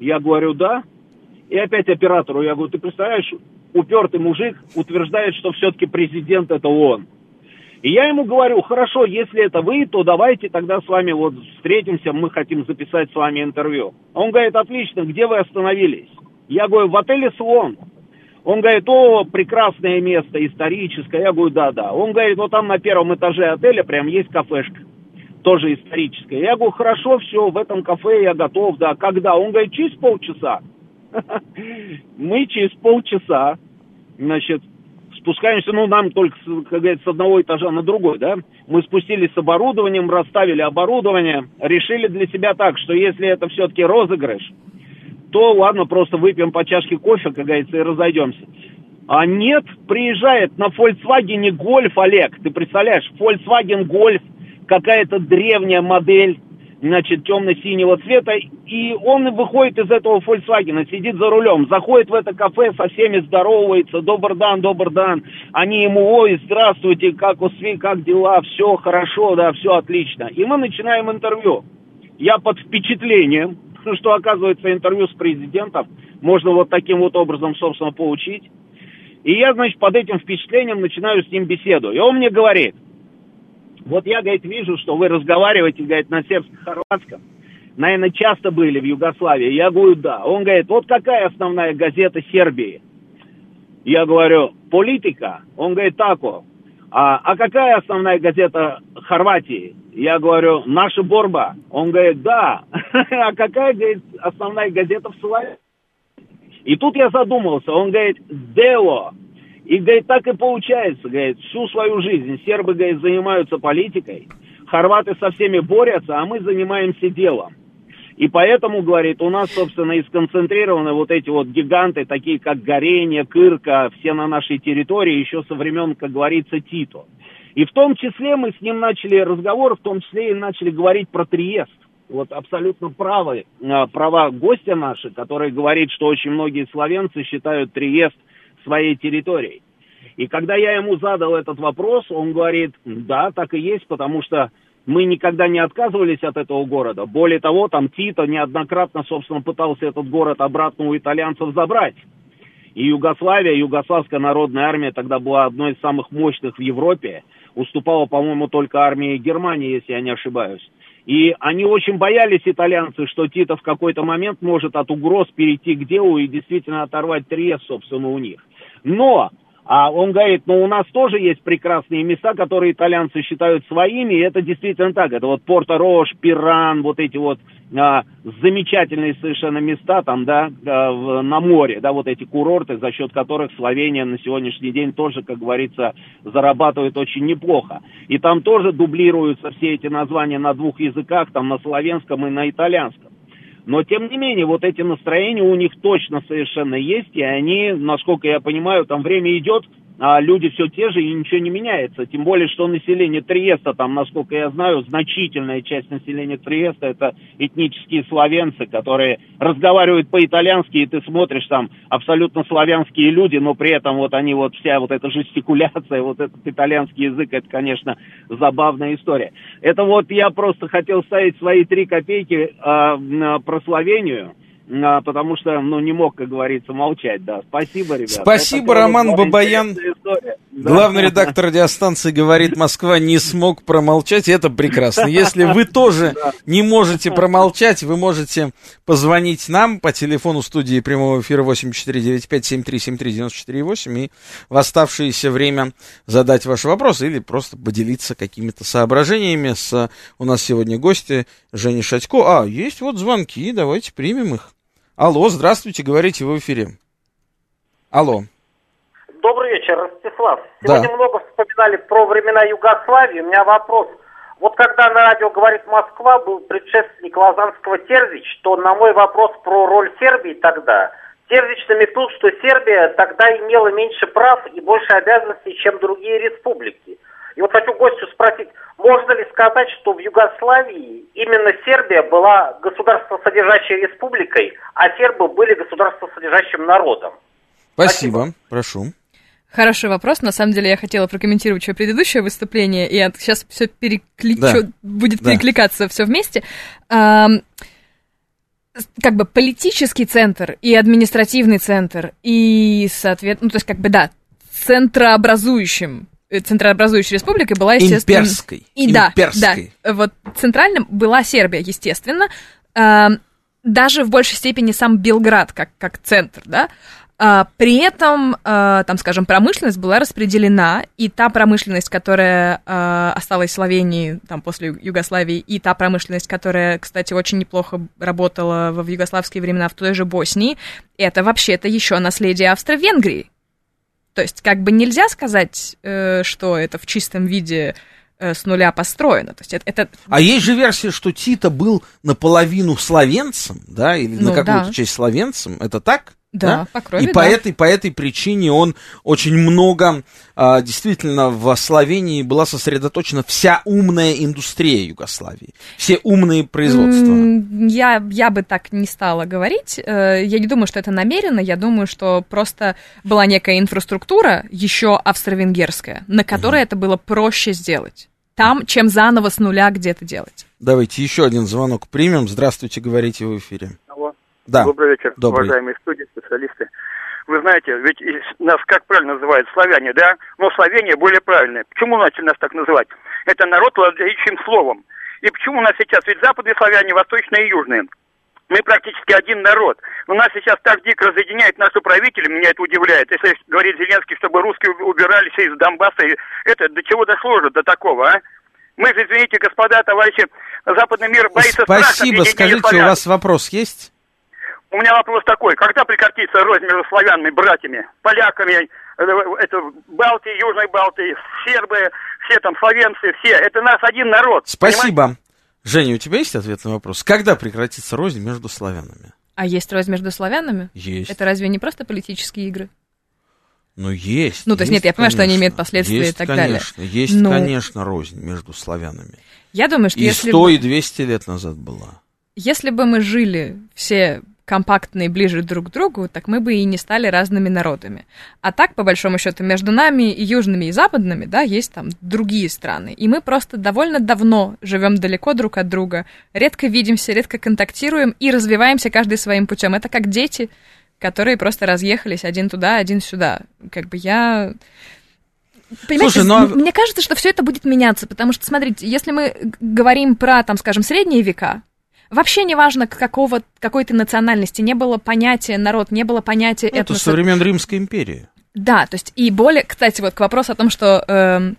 Я говорю: «Да». И опять оператору я говорю: «Ты представляешь, упертый мужик утверждает, что все-таки президент это он». И я ему говорю: «Хорошо, если это вы, то давайте тогда с вами вот встретимся, мы хотим записать с вами интервью». Он говорит: «Отлично, где вы остановились?» Я говорю: «В отеле «Слон». Он говорит: «О, прекрасное место, историческое». Я говорю: «Да-да». Он говорит: «Вот там на первом этаже отеля прям есть кафешка, тоже историческая». Я говорю: «Хорошо, все, в этом кафе я готов, да». «Когда?» Он говорит: «Через полчаса». Мы через полчаса, значит... спускаемся, ну, нам только, как говорится, с одного этажа на другой, да. Мы спустились с оборудованием, расставили оборудование, решили для себя так, что если это все-таки розыгрыш, то, ладно, просто выпьем по чашке кофе, как говорится, и разойдемся. А нет, приезжает на Volkswagen Golf, Олег, ты представляешь, Volkswagen Golf, какая-то древняя модель, значит, темно-синего цвета, и он выходит из этого Volkswagen, сидит за рулем, заходит в это кафе, со всеми здоровается, добр дан, добр дан, они ему, ой, здравствуйте, как у СМИ, как дела, все хорошо, да, все отлично. И мы начинаем интервью. Я под впечатлением, что, оказывается, интервью с президентом можно вот таким вот образом, собственно, получить. И я, значит, под этим впечатлением начинаю с ним беседу. И он мне говорит, вот я, говорит, вижу, что вы разговариваете, говорит, на сербско-хорватском. Наверное, часто были в Югославии. Я говорю, да. Он говорит, вот какая основная газета Сербии? Я говорю, «Политика». Он говорит, тако. А, а какая основная газета Хорватии? Я говорю, «Наша борьба». Он говорит, да. А какая, говорит, основная газета в Словении? И тут я задумался, он говорит, дело. И, говорит, так и получается, говорит, всю свою жизнь сербы, говорит, занимаются политикой, хорваты со всеми борются, а мы занимаемся делом. И поэтому, говорит, у нас, собственно, и сконцентрированы вот эти вот гиганты, такие как Горение, Кырка, все на нашей территории, еще со времен, как говорится, Тито. И в том числе мы с ним начали разговор, в том числе и начали говорить про Триест. Вот абсолютно правы, права гостя наши, который говорит, что очень многие словенцы считают Триест своей территорией. И когда я ему задал этот вопрос, он говорит, да, так и есть, потому что мы никогда не отказывались от этого города. Более того, там Тито неоднократно, собственно, пытался этот город обратно у итальянцев забрать. И Югославия, Югославская народная армия тогда была одной из самых мощных в Европе. Уступала, по-моему, только армии Германии, если я не ошибаюсь. И они очень боялись, итальянцы, что Тито в какой-то момент может от угроз перейти к делу и действительно оторвать Триест, собственно, у них. Но, а он говорит, ну у нас тоже есть прекрасные места, которые итальянцы считают своими, и это действительно так. Это вот Порторож, Пиран, вот эти вот а, замечательные совершенно места там, да, в, на море, да, вот эти курорты, за счет которых Словения на сегодняшний день тоже, как говорится, зарабатывает очень неплохо. И там тоже дублируются все эти названия на двух языках, там на словенском и на итальянском. Но, тем не менее, вот эти настроения у них точно совершенно есть, и они, насколько я понимаю, там время идет, а люди все те же, и ничего не меняется. Тем более, что население Триеста, там, насколько я знаю, значительная часть населения Триеста – это этнические словенцы, которые разговаривают по-итальянски, и ты смотришь, там, абсолютно славянские люди, но при этом вот они вот вся вот эта жестикуляция, вот этот итальянский язык – это, конечно, забавная история. Это вот я просто хотел ставить свои три копейки э, про Словению. Потому что, ну, не мог, как говорится, молчать, да. Спасибо, ребята. Спасибо, это, Роман Бабаян, главный редактор радиостанции «Говорит Москва», не смог промолчать. Это прекрасно. Если вы тоже не можете промолчать, вы можете позвонить нам по телефону студии прямого эфира восемь четыре девять пять семь три семь три девять четыре восемь и в оставшееся время задать ваши вопросы или просто поделиться какими-то соображениями с... У нас сегодня гости Женя Шатько. А, есть вот звонки, давайте примем их. Алло, здравствуйте, говорите, вы в эфире. Алло. Добрый вечер, Ростислав. Сегодня да. много вспоминали про времена Югославии. У меня вопрос. Вот когда на радио «Говорит Москва» был предшественник Лазанского Терзич, то на мой вопрос про роль Сербии тогда, Терзич намекнул, что Сербия тогда имела меньше прав и больше обязанностей, чем другие республики. И вот хочу гостю спросить, можно ли сказать, что в Югославии именно Сербия была государствосодержащей республикой, а сербы были государствосодержащим народом? Спасибо. Спасибо. Прошу. Хороший вопрос. На самом деле я хотела прокомментировать еще предыдущее выступление, и я сейчас все перекличу, да. будет да. перекликаться все вместе. Как бы политический центр и административный центр, и, соответственно, ну, то есть как бы, да, центрообразующим. Центрообразующей республикой была, естественно... Имперской. И, да, Имперской. Да, вот центральным была Сербия, естественно. Э, даже в большей степени сам Белград как, как центр, да. Э, при этом, э, там, скажем, промышленность была распределена, и та промышленность, которая э, осталась в Словении там, после Югославии, и та промышленность, которая, кстати, очень неплохо работала в югославские времена в той же Боснии, это вообще-то еще наследие Австро-Венгрии. То есть, как бы нельзя сказать, что это в чистом виде с нуля построено. То есть, это, это... А есть же версия, что Тито был наполовину словенцем, да, или ну, на какую-то да. часть словенцем. Это так? Да, да? По крови, и по, да. этой, по этой причине он очень много, а, действительно, в Словении была сосредоточена вся умная индустрия Югославии, все умные производства. Я, я бы так не стала говорить, я не думаю, что это намеренно, я думаю, что просто была некая инфраструктура, еще австро-венгерская, на которой угу. это было проще сделать, там, чем заново с нуля где-то делать. Давайте еще один звонок примем, здравствуйте, говорите в эфире. Алло. Да. Добрый вечер, Добрый. Уважаемые студии, специалисты. Вы знаете, ведь нас как правильно называют славяне, да? Но Словения более правильная. Почему начали нас так называть? Это народ владеющим словом. И почему у нас сейчас, ведь западные славяне, восточные и южные. Мы практически один народ. Но нас сейчас так дико разъединяет наши правители, меня это удивляет. Если говорит Зеленский, чтобы русские убирались из Донбасса, это до чего дошло же до такого, а? Мы же, извините, господа, товарищи, западный мир боится страшно. Спасибо, скажите, славян. У вас вопрос есть? У меня вопрос такой, когда прекратится рознь между славянами, братьями, поляками, это Балтии, Южной Балтии, сербы, все там словенцы, все, это нас один народ. Спасибо. Понимаете? Женя, у тебя есть ответ на вопрос? Когда прекратится рознь между славянами? А есть рознь между славянами? Есть. Это разве не просто политические игры? Ну, есть. Ну, то есть, есть нет, я понимаю, конечно, что они имеют последствия есть, и так конечно, далее. Есть, Но... конечно, рознь между славянами. Я думаю, что и если... сто, и двести лет назад была. Если бы мы жили все... компактные, ближе друг к другу, так мы бы и не стали разными народами. А так, по большому счету, между нами и южными, и западными, да, есть там другие страны. И мы просто довольно давно живем далеко друг от друга, редко видимся, редко контактируем и развиваемся каждый своим путем. Это как дети, которые просто разъехались один туда, один сюда. Как бы я... Понимаете, Слушай, но... мне кажется, что все это будет меняться, потому что, смотрите, если мы говорим про, там, скажем, средние века, вообще не важно, какого, какой ты национальности, не было понятия народ, не было понятия этноса. Это со времен Римской империи. Да, то есть и более... Кстати, вот к вопросу о том, что э,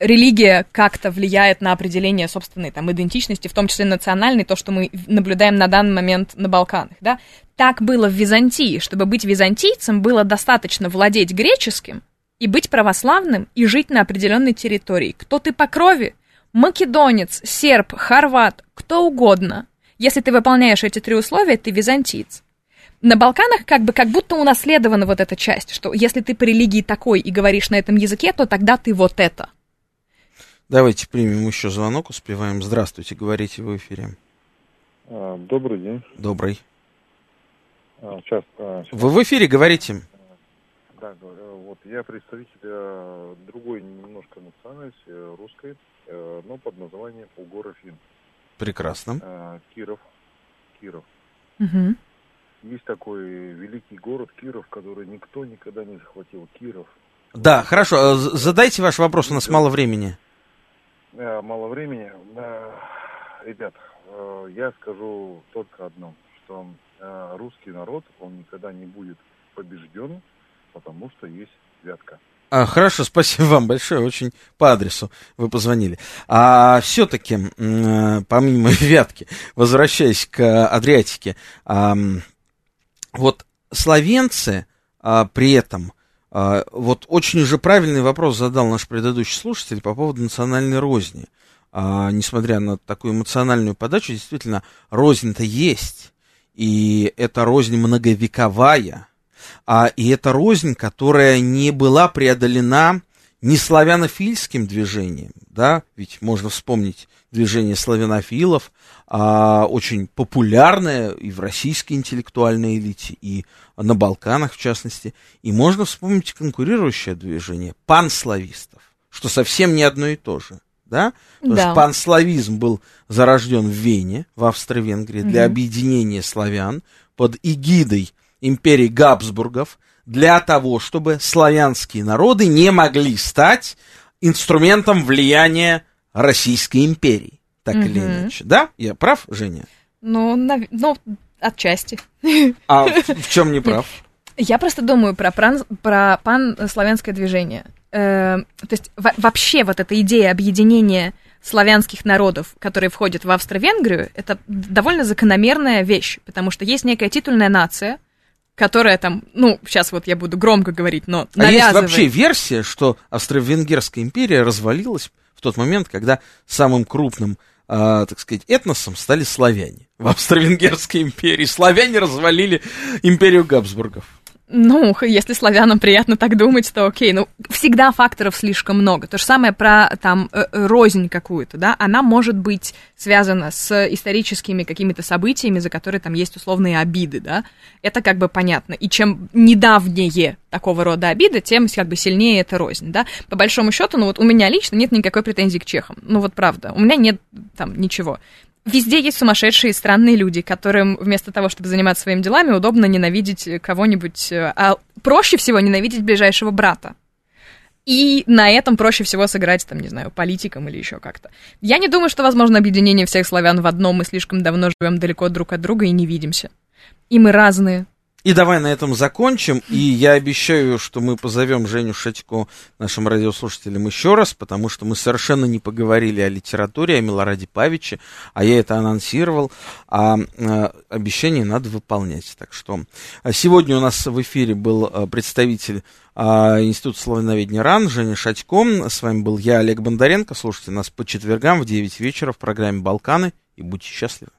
религия как-то влияет на определение собственной там, идентичности, в том числе национальной, то, что мы наблюдаем на данный момент на Балканах, да? Так было в Византии. Чтобы быть византийцем, было достаточно владеть греческим и быть православным, и жить на определенной территории. Кто ты по крови? Македонец, серб, хорват, кто угодно. Если ты выполняешь эти три условия, ты византиец. На Балканах как бы как будто унаследована вот эта часть, что если ты по религии такой и говоришь на этом языке, то тогда ты вот это. Давайте примем еще звонок, успеваем. Здравствуйте, говорите в эфире. Добрый день. Добрый. Сейчас, сейчас. Вы в эфире говорите? Да, говорю. Вот я представитель другой немножко национальности, русской, но под названием Угоро-фин. Прекрасно. Киров. Киров. Угу. Есть такой великий город Киров, который никто никогда не захватил. Киров. Да, хорошо. Задайте ваш вопрос, у нас мало времени. Мало времени. Ребят, я скажу только одно, что русский народ, он никогда не будет побежден, потому что есть Вятка. А, хорошо, спасибо вам большое, очень по адресу вы позвонили. А все-таки, э, помимо Вятки, возвращаясь к Адриатике, э, вот словенцы э, при этом, э, вот очень уже правильный вопрос задал наш предыдущий слушатель по поводу национальной розни. Э, несмотря на такую эмоциональную подачу, действительно, рознь-то есть, и эта рознь многовековая. А, и это рознь, которая не была преодолена не славянофильским движением, да, ведь можно вспомнить движение славянофилов, а, очень популярное и в российской интеллектуальной элите, и на Балканах в частности, и можно вспомнить конкурирующее движение панславистов, что совсем не одно и то же. Да? Потому да. что панславизм был зарожден в Вене, в Австро-Венгрии, для mm-hmm. объединения славян под эгидой империи Габсбургов, для того, чтобы славянские народы не могли стать инструментом влияния Российской империи. Так угу. или иначе. Да? Я прав, Женя? Ну, нав... ну отчасти. А в чем не прав? Я просто думаю про, пран... про панславянское движение. Э, то есть во- вообще вот эта идея объединения славянских народов, которые входят в Австро-Венгрию, это довольно закономерная вещь, потому что есть некая титульная нация, которая там, ну, сейчас вот я буду громко говорить, но навязывает. А есть вообще версия, что Австро-Венгерская империя развалилась в тот момент, когда самым крупным а, так сказать, этносом стали славяне в Австро-Венгерской империи. Славяне развалили империю Габсбургов. Ну, если славянам приятно так думать, то окей. Ну, всегда факторов слишком много. То же самое про, там, рознь какую-то, да, она может быть связана с историческими какими-то событиями, за которые там есть условные обиды, да. Это как бы понятно. И чем недавнее такого рода обида, тем как бы сильнее эта рознь, да. По большому счету, ну вот у меня лично нет никакой претензии к чехам. Ну вот правда, у меня нет там ничего. Везде есть сумасшедшие и странные люди, которым вместо того, чтобы заниматься своими делами, удобно ненавидеть кого-нибудь, а проще всего ненавидеть ближайшего брата. И на этом проще всего сыграть, там, не знаю, политиком или еще как-то. Я не думаю, что возможно объединение всех славян в одном. Мы слишком давно живем далеко друг от друга и не видимся. И мы разные. И давай на этом закончим, и я обещаю, что мы позовем Женю Шатько нашим радиослушателям еще раз, потому что мы совершенно не поговорили о литературе, о Милораде Павиче, а я это анонсировал, а обещание надо выполнять. Так что сегодня у нас в эфире был представитель Института славяноведения РАН Женя Шатько, с вами был я, Олег Бондаренко, слушайте нас по четвергам в девять вечера в программе «Балканы» и будьте счастливы.